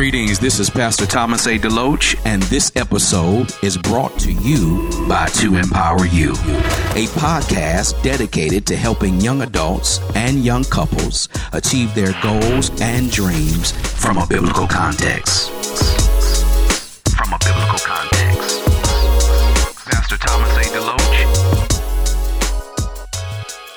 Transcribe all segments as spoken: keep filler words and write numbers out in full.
Greetings, this is Pastor Thomas A. DeLoach, and this episode is brought to you by two Empower U, a podcast dedicated to helping young adults and young couples achieve their goals and dreams from a biblical context. From a biblical context. Pastor Thomas A. DeLoach.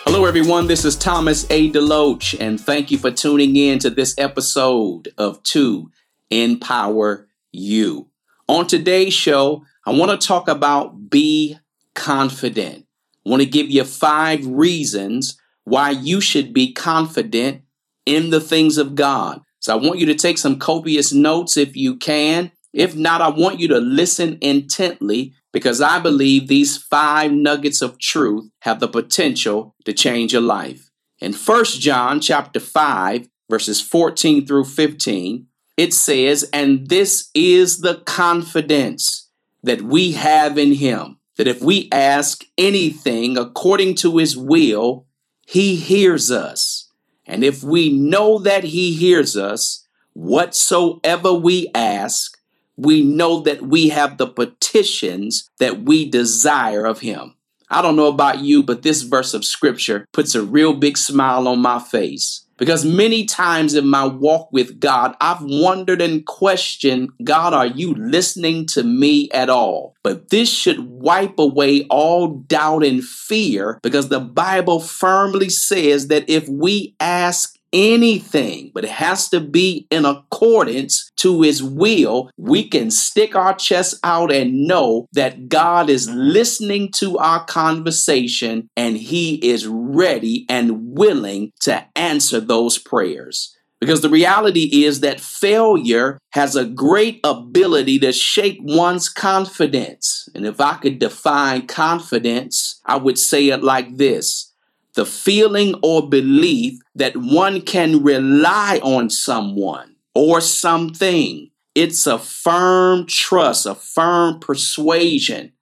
Hello, everyone. This is Thomas A. DeLoach, and thank you for tuning in to this episode of two Empower You. On today's show, I want to talk about be confident. I want to give you five reasons why you should be confident in the things of God. So I want you to take some copious notes if you can. If not, I want you to listen intently because I believe these five nuggets of truth have the potential to change your life. In First John chapter five, verses fourteen through fifteen, it says, "And this is the confidence that we have in him, that if we ask anything according to his will, he hears us. And if we know that he hears us, whatsoever we ask, we know that we have the petitions that we desire of him." I don't know about you, but this verse of scripture puts a real big smile on my face. Because many times in my walk with God, I've wondered and questioned, God, are you listening to me at all? But this should wipe away all doubt and fear because the Bible firmly says that if we ask anything, but it has to be in accordance to his will, we can stick our chest out and know that God is listening to our conversation and he is ready and willing to answer those prayers. Because the reality is that failure has a great ability to shake one's confidence. And if I could define confidence, I would say it like this: the feeling or belief that one can rely on someone or something. It's a firm trust, a firm persuasion,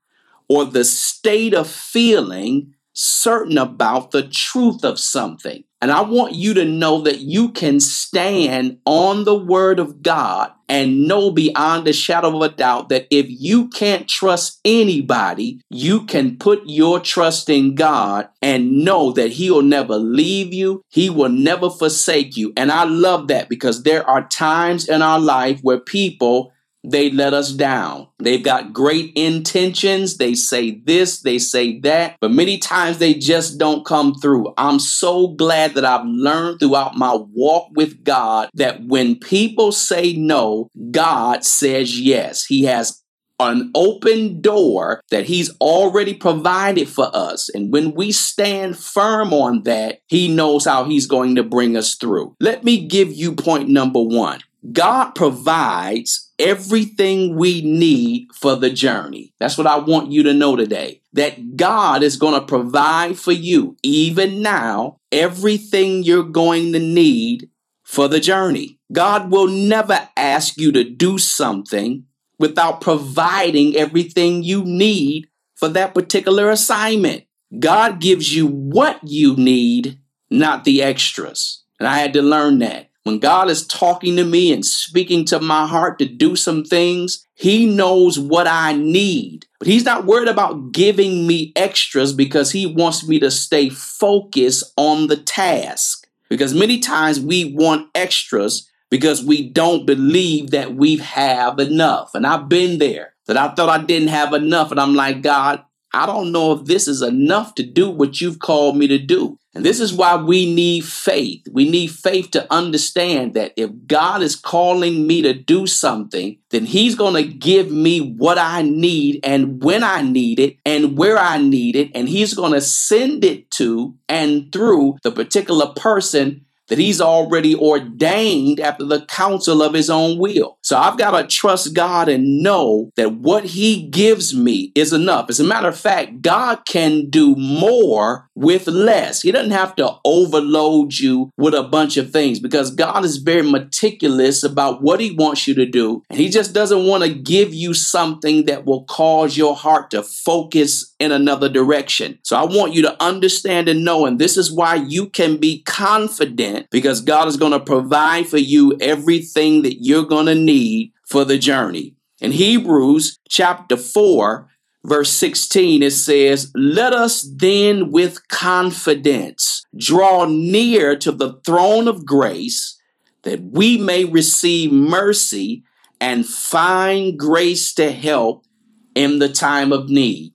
or the state of feeling certain about the truth of something. And I want you to know that you can stand on the word of God and know beyond a shadow of a doubt that if you can't trust anybody, you can put your trust in God and know that he will never leave you. He will never forsake you. And I love that because there are times in our life where people, they let us down. They've got great intentions. They say this, they say that, but many times they just don't come through. I'm so glad that I've learned throughout my walk with God that when people say no, God says yes. He has an open door that he's already provided for us. And when we stand firm on that, he knows how he's going to bring us through. Let me give you point number one. God provides everything we need for the journey. That's what I want you to know today, that God is going to provide for you, even now, everything you're going to need for the journey. God will never ask you to do something without providing everything you need for that particular assignment. God gives you what you need, not the extras. And I had to learn that. When God is talking to me and speaking to my heart to do some things, he knows what I need. But he's not worried about giving me extras because he wants me to stay focused on the task. Because many times we want extras because we don't believe that we have enough. And I've been there, that I thought I didn't have enough. And I'm like, God, I don't know if this is enough to do what you've called me to do. And this is why we need faith. We need faith to understand that if God is calling me to do something, then he's going to give me what I need and when I need it and where I need it. And he's going to send it to and through the particular person that he's already ordained after the counsel of his own will. So I've got to trust God and know that what he gives me is enough. As a matter of fact, God can do more with less. He doesn't have to overload you with a bunch of things because God is very meticulous about what he wants you to do. And he just doesn't want to give you something that will cause your heart to focus in another direction. So I want you to understand and know, and this is why you can be confident, because God is going to provide for you everything that you're going to need for the journey. In Hebrews chapter four, verse sixteen, it says, "Let us then with confidence draw near to the throne of grace, that we may receive mercy and find grace to help in the time of need."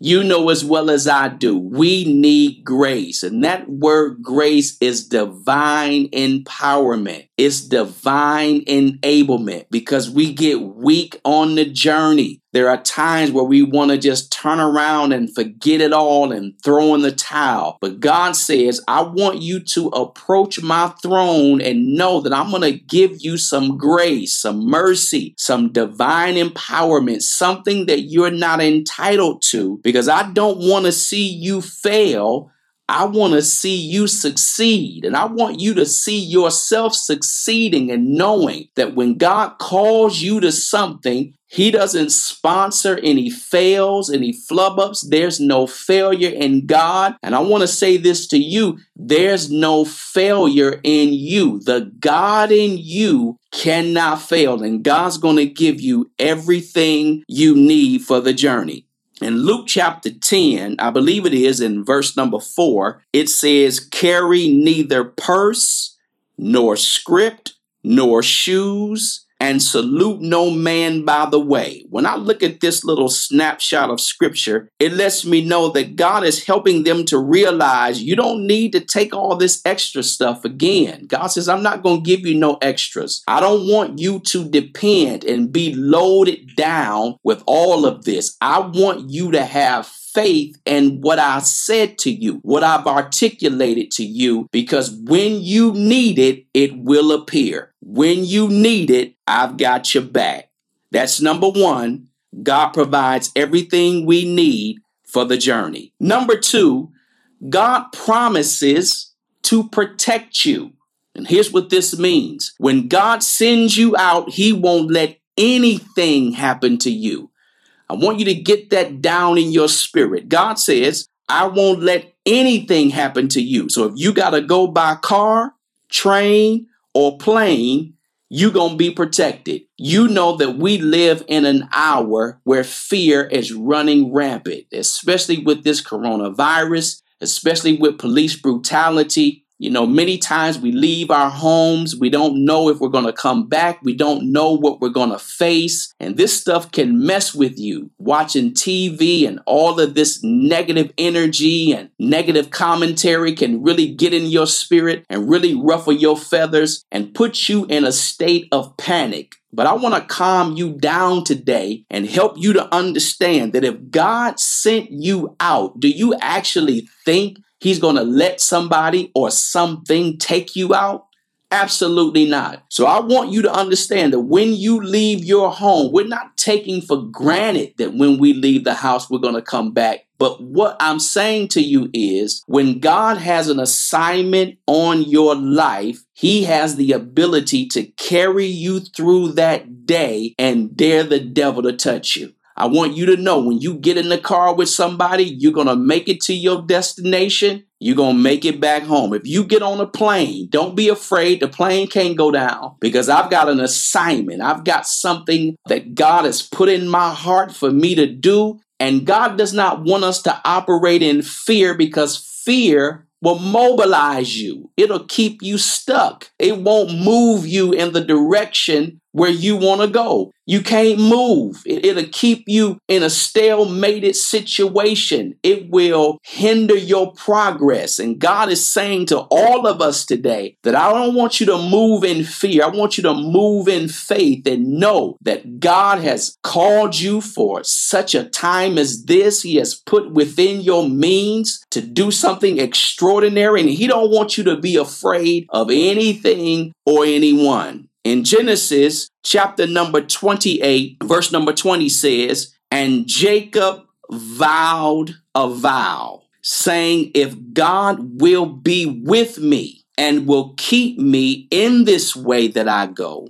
You know as well as I do, we need grace. And that word grace is divine empowerment. It's divine enablement because we get weak on the journey. There are times where we want to just turn around and forget it all and throw in the towel. But God says, I want you to approach my throne and know that I'm going to give you some grace, some mercy, some divine empowerment, something that you're not entitled to, because I don't want to see you fail. I want to see you succeed, and I want you to see yourself succeeding and knowing that when God calls you to something, he doesn't sponsor any fails, any flub-ups. There's no failure in God. And I want to say this to you. There's no failure in you. The God in you cannot fail. And God's going to give you everything you need for the journey. In Luke chapter ten, I believe it is in verse number four, it says, "Carry neither purse, nor script, nor shoes, and salute no man by the way." When I look at this little snapshot of scripture, it lets me know that God is helping them to realize you don't need to take all this extra stuff again. God says, I'm not going to give you no extras. I don't want you to depend and be loaded down with all of this. I want you to have faith in what I said to you, what I've articulated to you, because when you need it, it will appear. When you need it, I've got your back. That's number one. God provides everything we need for the journey. Number two, God promises to protect you. And here's what this means. When God sends you out, he won't let anything happen to you. I want you to get that down in your spirit. God says, I won't let anything happen to you. So if you got to go by car, train, or plane, you're going to be protected. You know that we live in an hour where fear is running rampant, especially with this coronavirus, especially with police brutality. You know, many times we leave our homes. We don't know if we're going to come back. We don't know what we're going to face. And this stuff can mess with you. Watching T V and all of this negative energy and negative commentary can really get in your spirit and really ruffle your feathers and put you in a state of panic. But I want to calm you down today and help you to understand that if God sent you out, do you actually think he's going to let somebody or something take you out? Absolutely not. So I want you to understand that when you leave your home, we're not taking for granted that when we leave the house, we're going to come back. But what I'm saying to you is when God has an assignment on your life, he has the ability to carry you through that day and dare the devil to touch you. I want you to know when you get in the car with somebody, you're going to make it to your destination. You're going to make it back home. If you get on a plane, don't be afraid. The plane can't go down because I've got an assignment. I've got something that God has put in my heart for me to do. And God does not want us to operate in fear because fear will mobilize you. It'll keep you stuck. It won't move you in the direction where you want to go. You can't move. It, it'll keep you in a stalemated situation. It will hinder your progress. And God is saying to all of us today that I don't want you to move in fear. I want you to move in faith and know that God has called you for such a time as this. He has put within your means to do something extraordinary, and he don't want you to be afraid of anything or anyone. In Genesis chapter number twenty-eight, verse number twenty says, and Jacob vowed a vow, saying, if God will be with me and will keep me in this way that I go,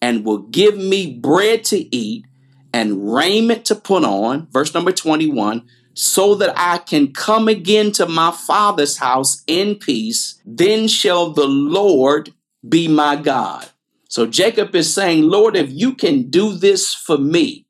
and will give me bread to eat and raiment to put on, verse number twenty-one, so that I can come again to my father's house in peace, then shall the Lord be my God. So Jacob is saying, Lord, if you can do this for me,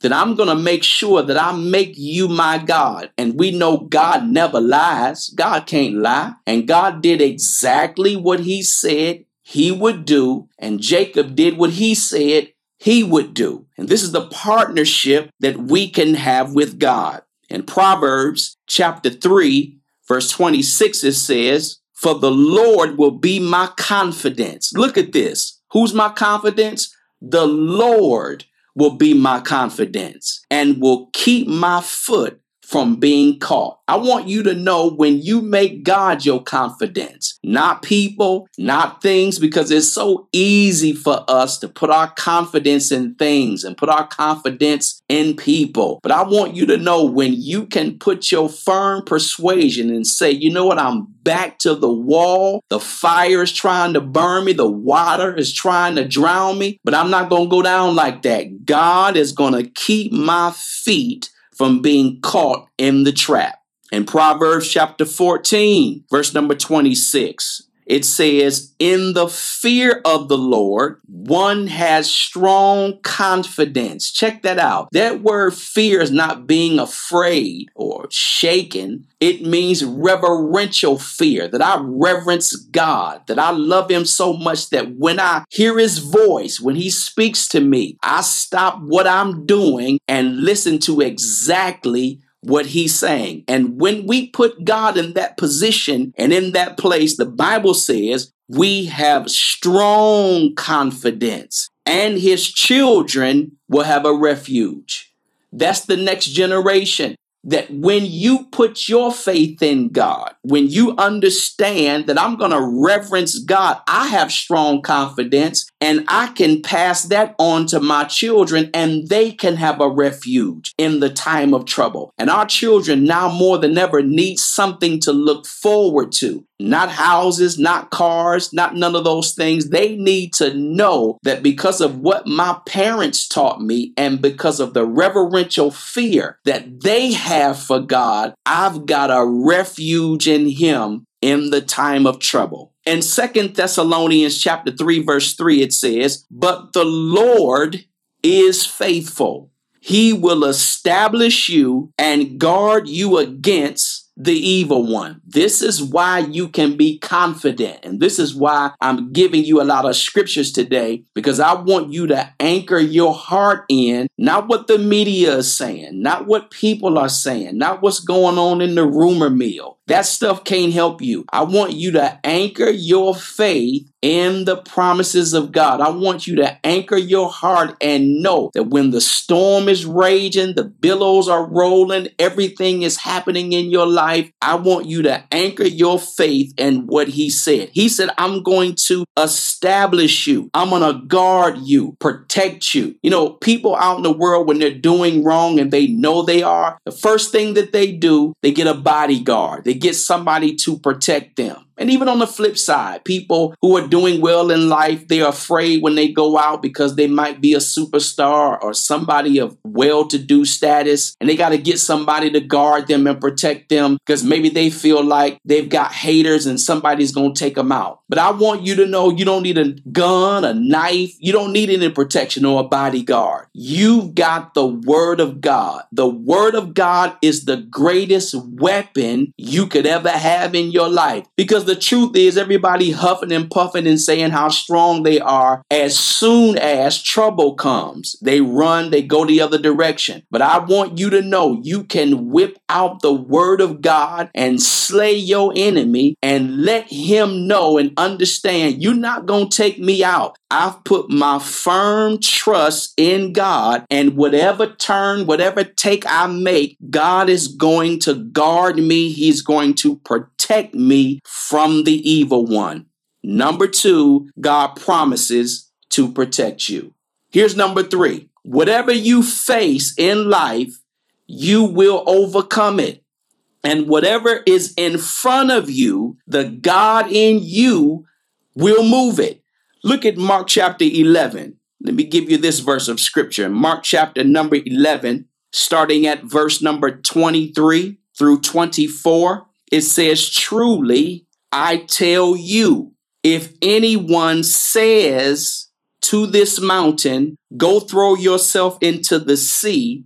then I'm going to make sure that I make you my God. And we know God never lies. God can't lie. And God did exactly what he said he would do. And Jacob did what he said he would do. And this is the partnership that we can have with God. In Proverbs chapter three, verse twenty-six, it says, for the Lord will be my confidence. Look at this. Who's my confidence? The Lord will be my confidence and will keep my foot from being caught. I want you to know when you make God your confidence, not people, not things, because it's so easy for us to put our confidence in things and put our confidence in people. But I want you to know when you can put your firm persuasion and say, you know what, I'm back to the wall. The fire is trying to burn me. The water is trying to drown me, but I'm not going to go down like that. God is going to keep my feet from being caught in the trap. In Proverbs chapter fourteen, verse number twenty-six, it says, in the fear of the Lord, one has strong confidence. Check that out. That word fear is not being afraid or shaken. It means reverential fear, that I reverence God, that I love him so much that when I hear his voice, when he speaks to me, I stop what I'm doing and listen to exactly what he's saying. And when we put God in that position and in that place, the Bible says we have strong confidence and his children will have a refuge. That's the next generation. That when you put your faith in God, when you understand that I'm going to reverence God, I have strong confidence and I can pass that on to my children and they can have a refuge in the time of trouble. And our children now more than ever need something to look forward to. Not houses, not cars, not none of those things. They need to know that because of what my parents taught me and because of the reverential fear that they have for God, I've got a refuge in him in the time of trouble. In Second Thessalonians chapter three, verse three, it says, but the Lord is faithful. He will establish you and guard you against the evil one. This is why you can be confident. And this is why I'm giving you a lot of scriptures today, because I want you to anchor your heart in not what the media is saying, not what people are saying, not what's going on in the rumor mill. That stuff can't help you. I want you to anchor your faith in the promises of God. I want you to anchor your heart and know that when the storm is raging, the billows are rolling, everything is happening in your life, I want you to anchor your faith in what he said. He said, I'm going to establish you. I'm going to guard you, protect you. You know, people out in the world, when they're doing wrong and they know they are, the first thing that they do, they get a bodyguard. They get somebody to protect them. And even on the flip side, people who are doing well in life, they're afraid when they go out because they might be a superstar or somebody of well-to-do status. And they got to get somebody to guard them and protect them because maybe they feel like they've got haters and somebody's going to take them out. But I want you to know you don't need a gun, a knife. You don't need any protection or a bodyguard. You've got the word of God. The word of God is the greatest weapon you could ever have in your life, because the truth is everybody huffing and puffing and saying how strong they are. As soon as trouble comes, they run, they go the other direction. But I want you to know you can whip out the word of God and slay your enemy and let him know and understand you're not going to take me out. I've put my firm trust in God, and whatever turn, whatever take I make, God is going to guard me. He's going to protect me from the evil one. Number two, God promises to protect you. Here's number three. Whatever you face in life, you will overcome it. And whatever is in front of you, the God in you will move it. Look at Mark chapter eleven. Let me give you this verse of scripture. Mark chapter number eleven, starting at verse number twenty-three through twenty-four. It says, "Truly, I tell you, if anyone says to this mountain, go throw yourself into the sea,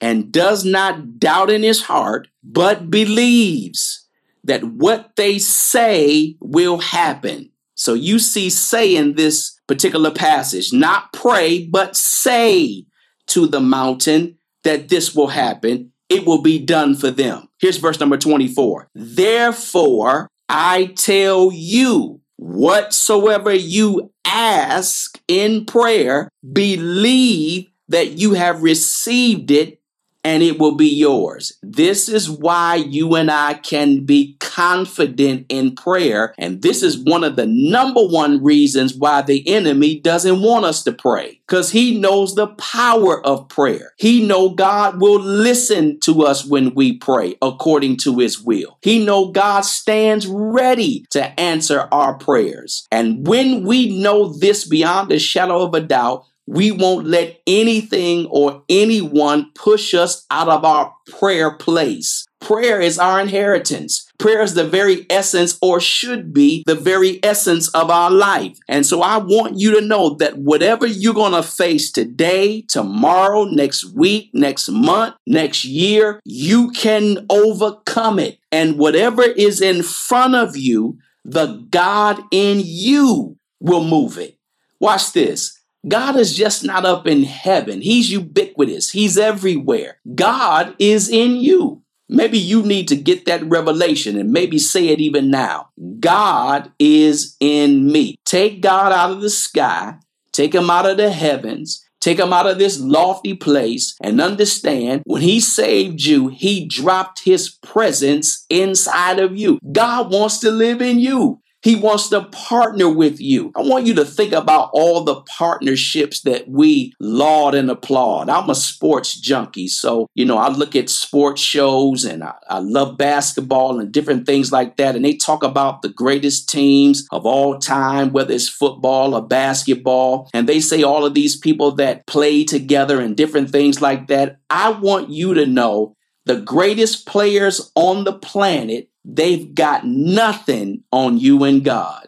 and does not doubt in his heart, but believes that what they say will happen." So you see say in this particular passage, not pray, but say to the mountain that this will happen. It will be done for them. Here's verse number twenty-four. "Therefore, I tell you, whatsoever you ask in prayer, believe that you have received it, and it will be yours." This is why you and I can be confident in prayer. And this is one of the number one reasons why the enemy doesn't want us to pray, because he knows the power of prayer. He knows God will listen to us when we pray according to his will. He knows God stands ready to answer our prayers. And when we know this beyond a shadow of a doubt, we won't let anything or anyone push us out of our prayer place. Prayer is our inheritance. Prayer is the very essence, or should be the very essence, of our life. And so I want you to know that whatever you're going to face today, tomorrow, next week, next month, next year, you can overcome it. And whatever is in front of you, the God in you will move it. Watch this. God is just not up in heaven. He's ubiquitous. He's everywhere. God is in you. Maybe you need to get that revelation and maybe say it even now. God is in me. Take God out of the sky. Take him out of the heavens. Take him out of this lofty place, and understand when he saved you, he dropped his presence inside of you. God wants to live in you. He wants to partner with you. I want you to think about all the partnerships that we laud and applaud. I'm a sports junkie. So, you know, I look at sports shows, and I, I love basketball and different things like that. And they talk about the greatest teams of all time, whether it's football or basketball. And they say all of these people that play together and different things like that. I want you to know the greatest players on the planet, they've got nothing on you and God.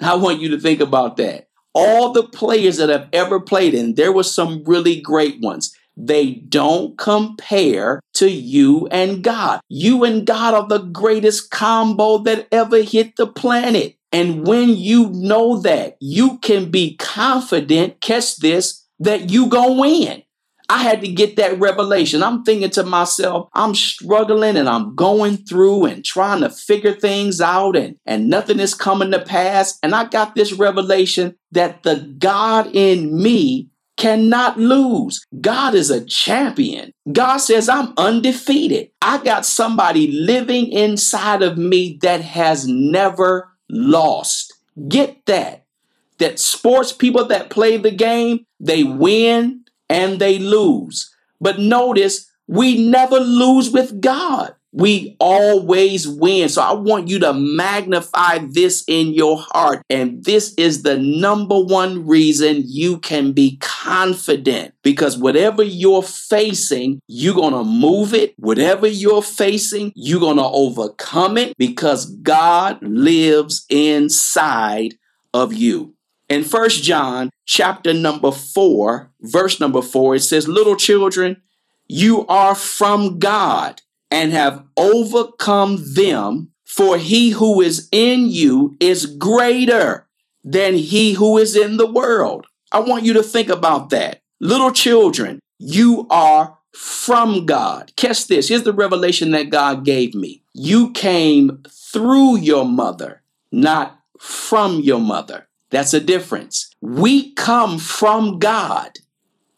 I want you to think about that. All the players that have ever played, and there were some really great ones, they don't compare to you and God. You and God are the greatest combo that ever hit the planet. And when you know that, you can be confident, catch this, that you gonna win. I had to get that revelation. I'm thinking to myself, I'm struggling and I'm going through and trying to figure things out, and, and nothing is coming to pass. And I got this revelation that the God in me cannot lose. God is a champion. God says, I'm undefeated. I got somebody living inside of me that has never lost. Get that. That sports people that play the game, they win and they lose. But notice, we never lose with God. We always win. So I want you to magnify this in your heart. And this is the number one reason you can be confident, because whatever you're facing, you're going to move it. Whatever you're facing, you're going to overcome it, because God lives inside of you. In First John chapter number four, verse number four, it says, "Little children, you are from God and have overcome them, for he who is in you is greater than he who is in the world." I want you to think about that. Little children, you are from God. Catch this. Here's the revelation that God gave me. You came through your mother, not from your mother. That's a difference. We come from God.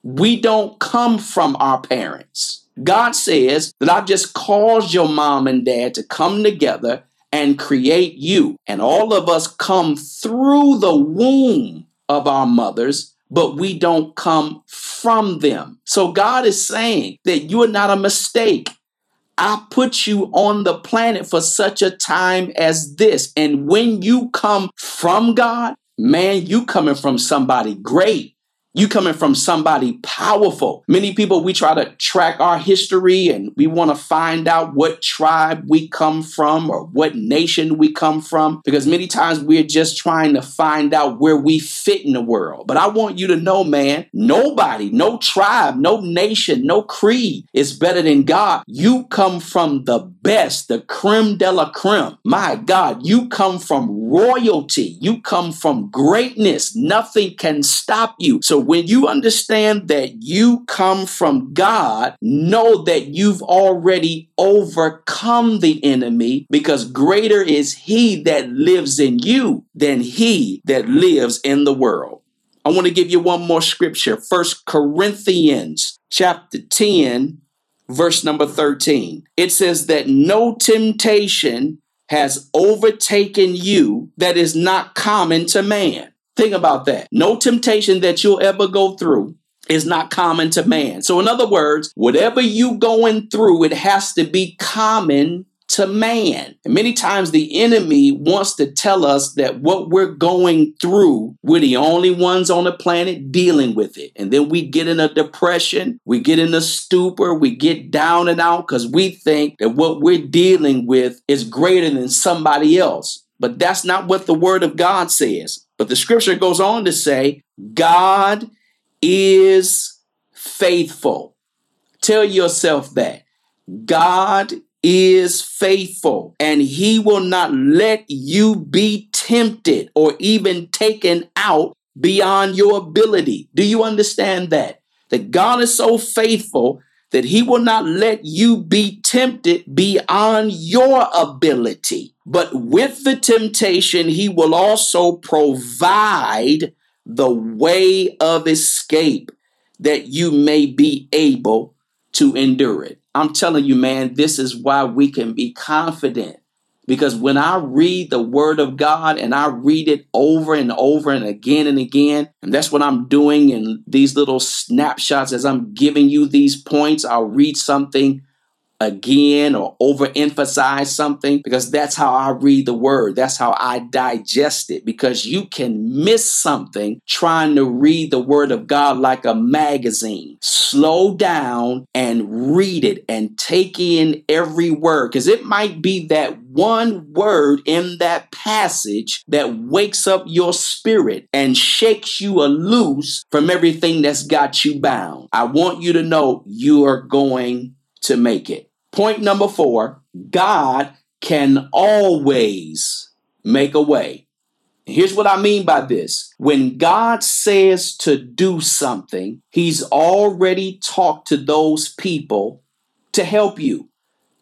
We don't come from our parents. God says that I've just caused your mom and dad to come together and create you. And all of us come through the womb of our mothers, but we don't come from them. So God is saying that you are not a mistake. I put you on the planet for such a time as this. And when you come from God, man, you coming from somebody great. You coming from somebody powerful. Many people, we try to track our history and we want to find out what tribe we come from or what nation we come from, because many times we're just trying to find out where we fit in the world. But I want you to know, man, nobody, no tribe, no nation, no creed is better than God. You come from the best, the creme de la creme. My God, you come from royalty. You come from greatness. Nothing can stop you. So when you understand that you come from God, know that you've already overcome the enemy, because greater is he that lives in you than he that lives in the world. I want to give you one more scripture. First Corinthians chapter ten, verse number thirteen. It says that no temptation has overtaken you that is not common to man. Think about that. No temptation that you'll ever go through is not common to man. So in other words, whatever you going through, it has to be common to man. And many times the enemy wants to tell us that what we're going through, we're the only ones on the planet dealing with it. And then we get in a depression, we get in a stupor, we get down and out because we think that what we're dealing with is greater than somebody else. But that's not what the Word of God says. But the scripture goes on to say, God is faithful. Tell yourself that. God is faithful, and he will not let you be tempted or even taken out beyond your ability. Do you understand that? That God is so faithful that he will not let you be tempted beyond your ability. But with the temptation, he will also provide the way of escape that you may be able to endure it. I'm telling you, man, this is why we can be confident. Because when I read the Word of God and I read it over and over and again and again, and that's what I'm doing in these little snapshots as I'm giving you these points, I'll read something again or overemphasize something, because that's how I read the Word. That's how I digest it, because you can miss something trying to read the Word of God like a magazine. Slow down and read it and take in every word, because it might be that one word in that passage that wakes up your spirit and shakes you loose from everything that's got you bound. I want you to know you are going to make it. Point number four, God can always make a way. And here's what I mean by this. When God says to do something, he's already talked to those people to help you.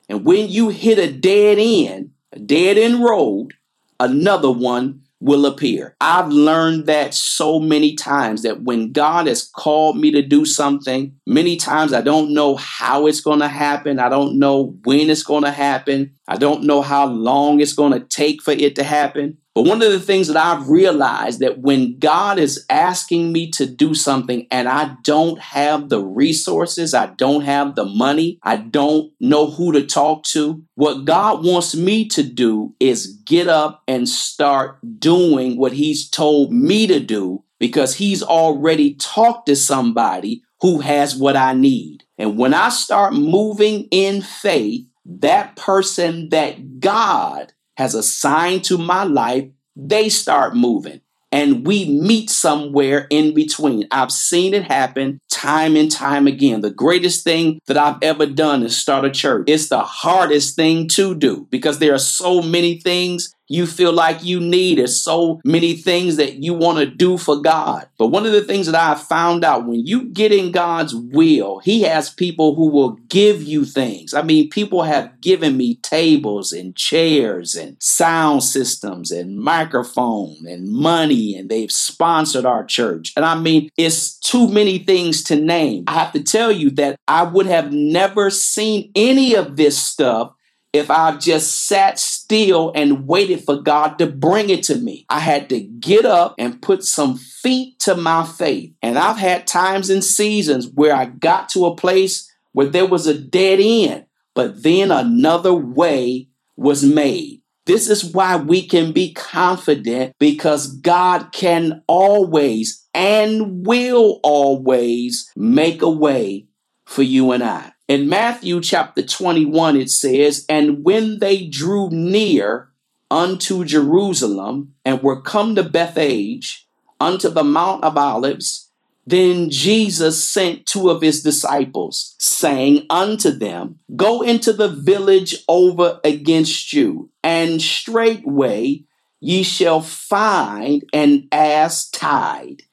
And when you hit a dead end, a dead end road, another one will appear. I've learned that so many times, that when God has called me to do something, many times I don't know how it's going to happen. I don't know when it's going to happen. I don't know how long it's going to take for it to happen. But one of the things that I've realized, that when God is asking me to do something and I don't have the resources, I don't have the money, I don't know who to talk to, what God wants me to do is get up and start doing what he's told me to do, because he's already talked to somebody who has what I need. And when I start moving in faith, that person that God has assigned to my life, they start moving, and we meet somewhere in between. I've seen it happen time and time again. The greatest thing that I've ever done is start a church. It's the hardest thing to do, because there are so many things you feel like you need. There's so many things that you want to do for God. But one of the things that I found out, when you get in God's will, he has people who will give you things. I mean, people have given me tables and chairs and sound systems and microphone and money, and they've sponsored our church. And I mean, it's too many things to name. I have to tell you that I would have never seen any of this stuff If I just sat still and waited for God to bring it to me, I had to get up and put some feet to my faith. And I've had times and seasons where I got to a place where there was a dead end, but then another way was made. This is why we can be confident, because God can always and will always make a way for you and I. In Matthew chapter twenty-one, it says, "And when they drew near unto Jerusalem and were come to Bethage, unto the Mount of Olives, then Jesus sent two of his disciples, saying unto them, Go into the village over against you, and straightway ye shall find an ass tied,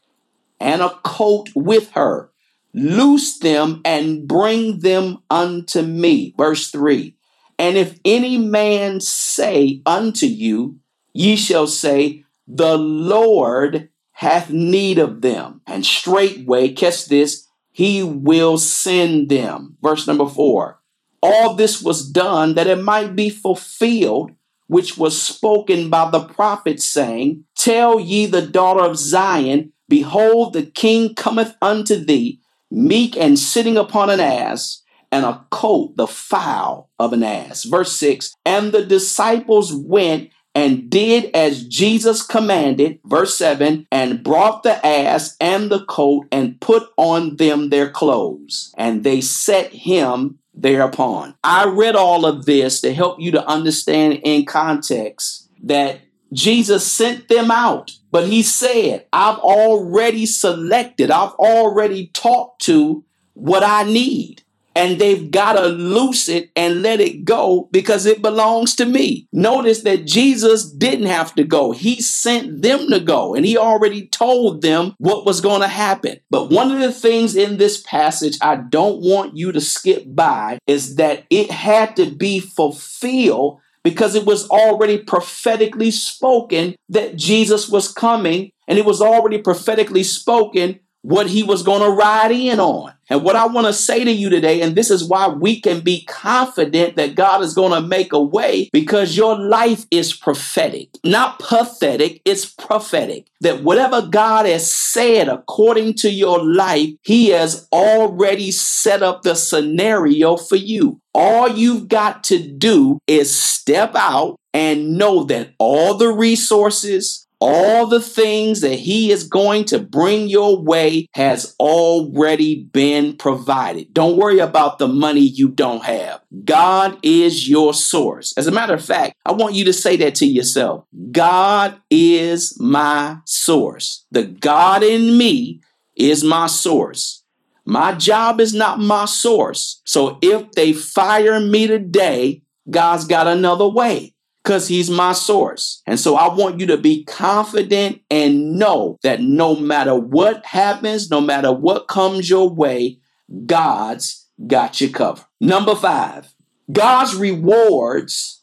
and a colt with her. Loose them and bring them unto me." Verse three. "And if any man say unto you, ye shall say, The Lord hath need of them. And straightway," catch this, "he will send them." Verse number four. "All this was done that it might be fulfilled, which was spoken by the prophet, saying, Tell ye the daughter of Zion, Behold, the king cometh unto thee, meek and sitting upon an ass, and a colt, the foal of an ass." Verse six, "And the disciples went and did as Jesus commanded." Verse seven, "And brought the ass and the colt, and put on them their clothes, and they set him thereupon." I read all of this to help you to understand in context that Jesus sent them out, but he said, I've already selected, I've already talked to what I need, and they've got to loose it and let it go because it belongs to me. Notice that Jesus didn't have to go. He sent them to go, and he already told them what was going to happen. But one of the things in this passage I don't want you to skip by is that it had to be fulfilled, because it was already prophetically spoken that Jesus was coming, and it was already prophetically spoken what he was going to ride in on. And what I want to say to you today, and this is why we can be confident that God is going to make a way, because your life is prophetic, not pathetic. It's prophetic, that whatever God has said according to your life, he has already set up the scenario for you. All you've got to do is step out and know that all the resources, all the things that he is going to bring your way has already been provided. Don't worry about the money you don't have. God is your source. As a matter of fact, I want you to say that to yourself. God is my source. The God in me is my source. My job is not my source. So if they fire me today, God's got another way, because he's my source. And so I want you to be confident and know that no matter what happens, no matter what comes your way, God's got you covered. Number five, God rewards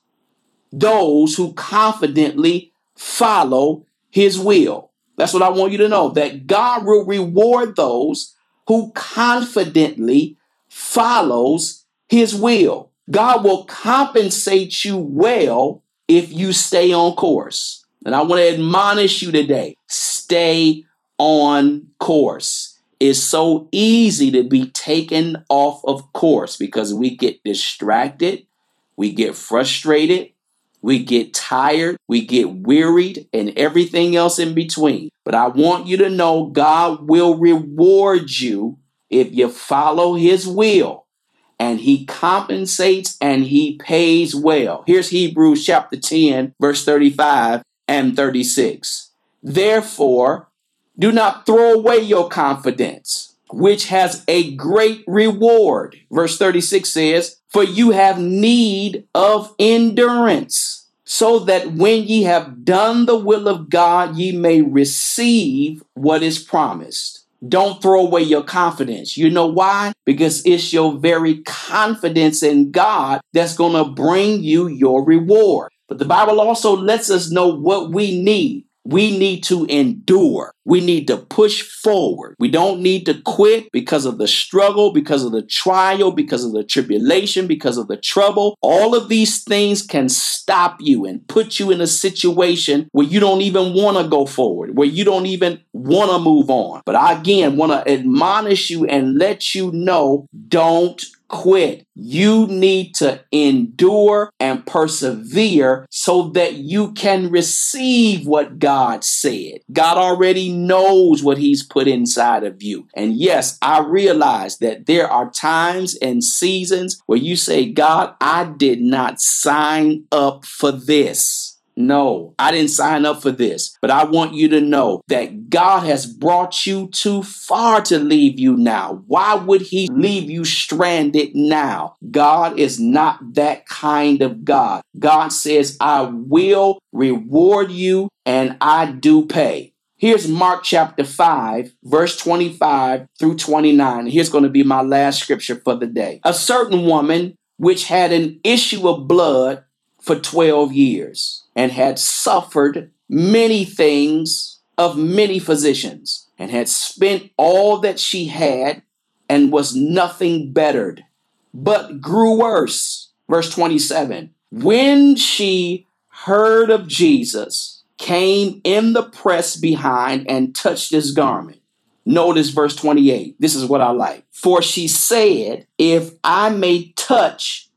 those who confidently follow his will. That's what I want you to know, that God will reward those who confidently follows his will. God will compensate you well if you stay on course. And I want to admonish you today, stay on course. It's so easy to be taken off of course because we get distracted, we get frustrated, we get tired, we get wearied, and everything else in between. But I want you to know God will reward you if you follow his will. And he compensates and he pays well. Here's Hebrews chapter ten, verse thirty-five and thirty-six. "Therefore, do not throw away your confidence, which has a great reward." Verse thirty-six says, "For you have need of endurance, so that when ye have done the will of God, ye may receive what is promised." Don't throw away your confidence. You know why? Because it's your very confidence in God that's going to bring you your reward. But the Bible also lets us know what we need. We need to endure. We need to push forward. We don't need to quit because of the struggle, because of the trial, because of the tribulation, because of the trouble. All of these things can stop you and put you in a situation where you don't even want to go forward, where you don't even want to move on. But I, again, want to admonish you and let you know, don't quit. You need to endure and persevere so that you can receive what God said. God already knows what He's put inside of you. And yes, I realize that there are times and seasons where you say, God, I did not sign up for this. No, I didn't sign up for this, but I want you to know that God has brought you too far to leave you now. Why would He leave you stranded now? God is not that kind of God. God says, I will reward you and I do pay. Here's Mark chapter five, verse twenty-five through twenty-nine. Here's going to be my last scripture for the day. A certain woman which had an issue of blood for twelve years. And had suffered many things of many physicians, and had spent all that she had, and was nothing bettered, but grew worse. Verse twenty-seven, when she heard of Jesus, came in the press behind and touched His garment. Notice verse twenty-eight. This is what I like. For she said, if I may touch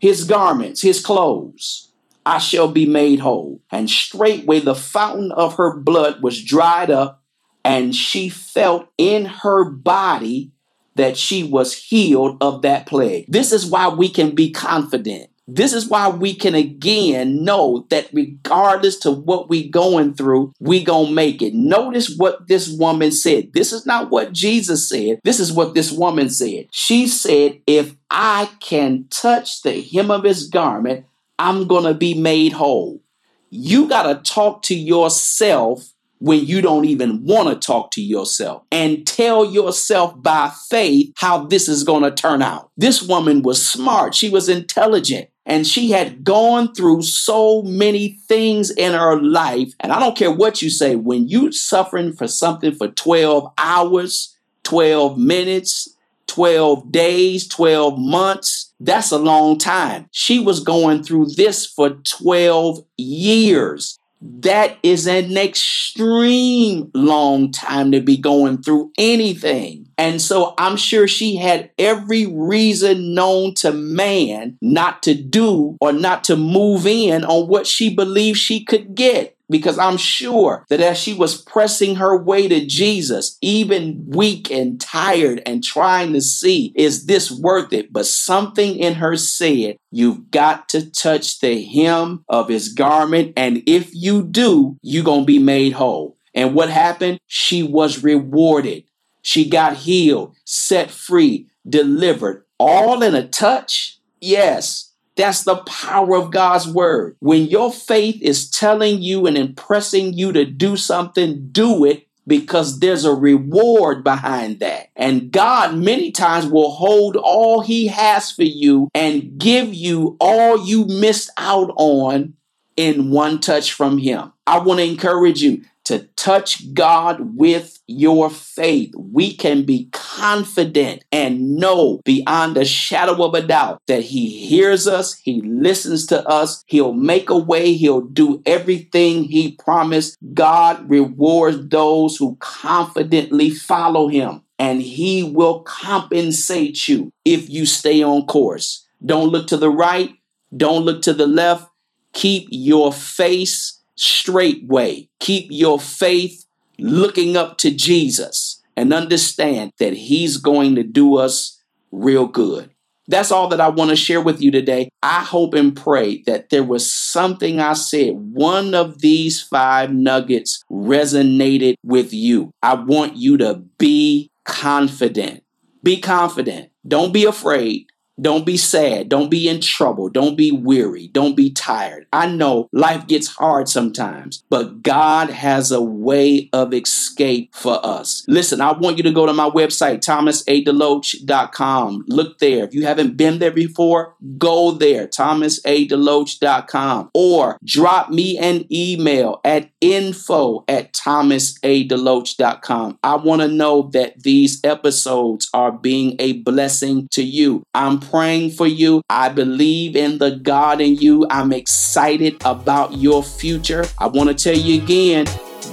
His garments, His clothes, I shall be made whole. And straightway the fountain of her blood was dried up, and she felt in her body that she was healed of that plague. This is why we can be confident. This is why we can again know that regardless to what we going through, we gonna make it. Notice what this woman said. This is not what Jesus said. This is what this woman said. She said, if I can touch the hem of His garment, I'm going to be made whole. You got to talk to yourself when you don't even want to talk to yourself, and tell yourself by faith how this is going to turn out. This woman was smart. She was intelligent, and she had gone through so many things in her life. And I don't care what you say, when you're suffering for something for twelve hours, twelve minutes, twelve days, twelve months. That's a long time. She was going through this for twelve years. That is an extreme long time to be going through anything. And so I'm sure she had every reason known to man not to do or not to move in on what she believed she could get. Because I'm sure that as she was pressing her way to Jesus, even weak and tired and trying to see, is this worth it? But something in her said, you've got to touch the hem of His garment. And if you do, you're going to be made whole. And what happened? She was rewarded. She got healed, set free, delivered, all in a touch. Yes. That's the power of God's word. When your faith is telling you and impressing you to do something, do it, because there's a reward behind that. And God many times will hold all He has for you and give you all you missed out on in one touch from Him. I want to encourage you to touch God with your faith. We can be confident and know beyond a shadow of a doubt that He hears us, He listens to us, He'll make a way, He'll do everything He promised. God rewards those who confidently follow Him, and He will compensate you if you stay on course. Don't look to the right, don't look to the left. Keep your face straightway. Keep your faith looking up to Jesus, and understand that He's going to do us real good. That's all that I want to share with you today. I hope and pray that there was something I said, one of these five nuggets resonated with you. I want you to be confident. Be confident. Don't be afraid. Don't be sad. Don't be in trouble. Don't be weary. Don't be tired. I know life gets hard sometimes, but God has a way of escape for us. Listen, I want you to go to my website, thomas a deloach dot com. Look there. If you haven't been there before, go there, thomas a deloach dot com, or drop me an email at info at thomas a deloach dot com. I want to know that these episodes are being a blessing to you. I'm praying for you. I believe in the God in you. I'm excited about your future. I want to tell you again,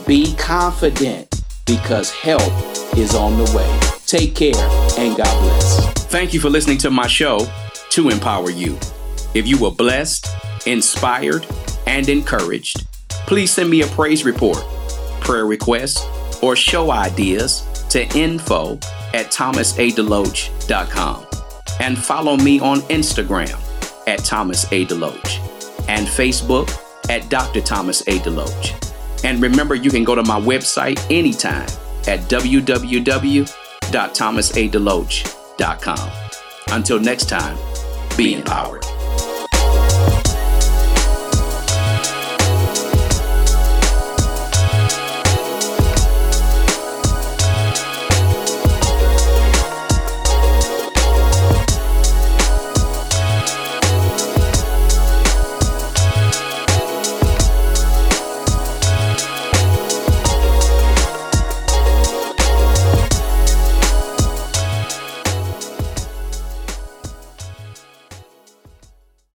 be confident because help is on the way. Take care and God bless. Thank you for listening to my show, To Empower You. If you were blessed, inspired, and encouraged, please send me a praise report, prayer requests, or show ideas to info at thomas a deloach dot com. And follow me on Instagram at Thomas A. DeLoach and Facebook at Doctor Thomas A. DeLoach. And remember, you can go to my website anytime at w w w dot thomas a deloach dot com. Until next time, be empowered.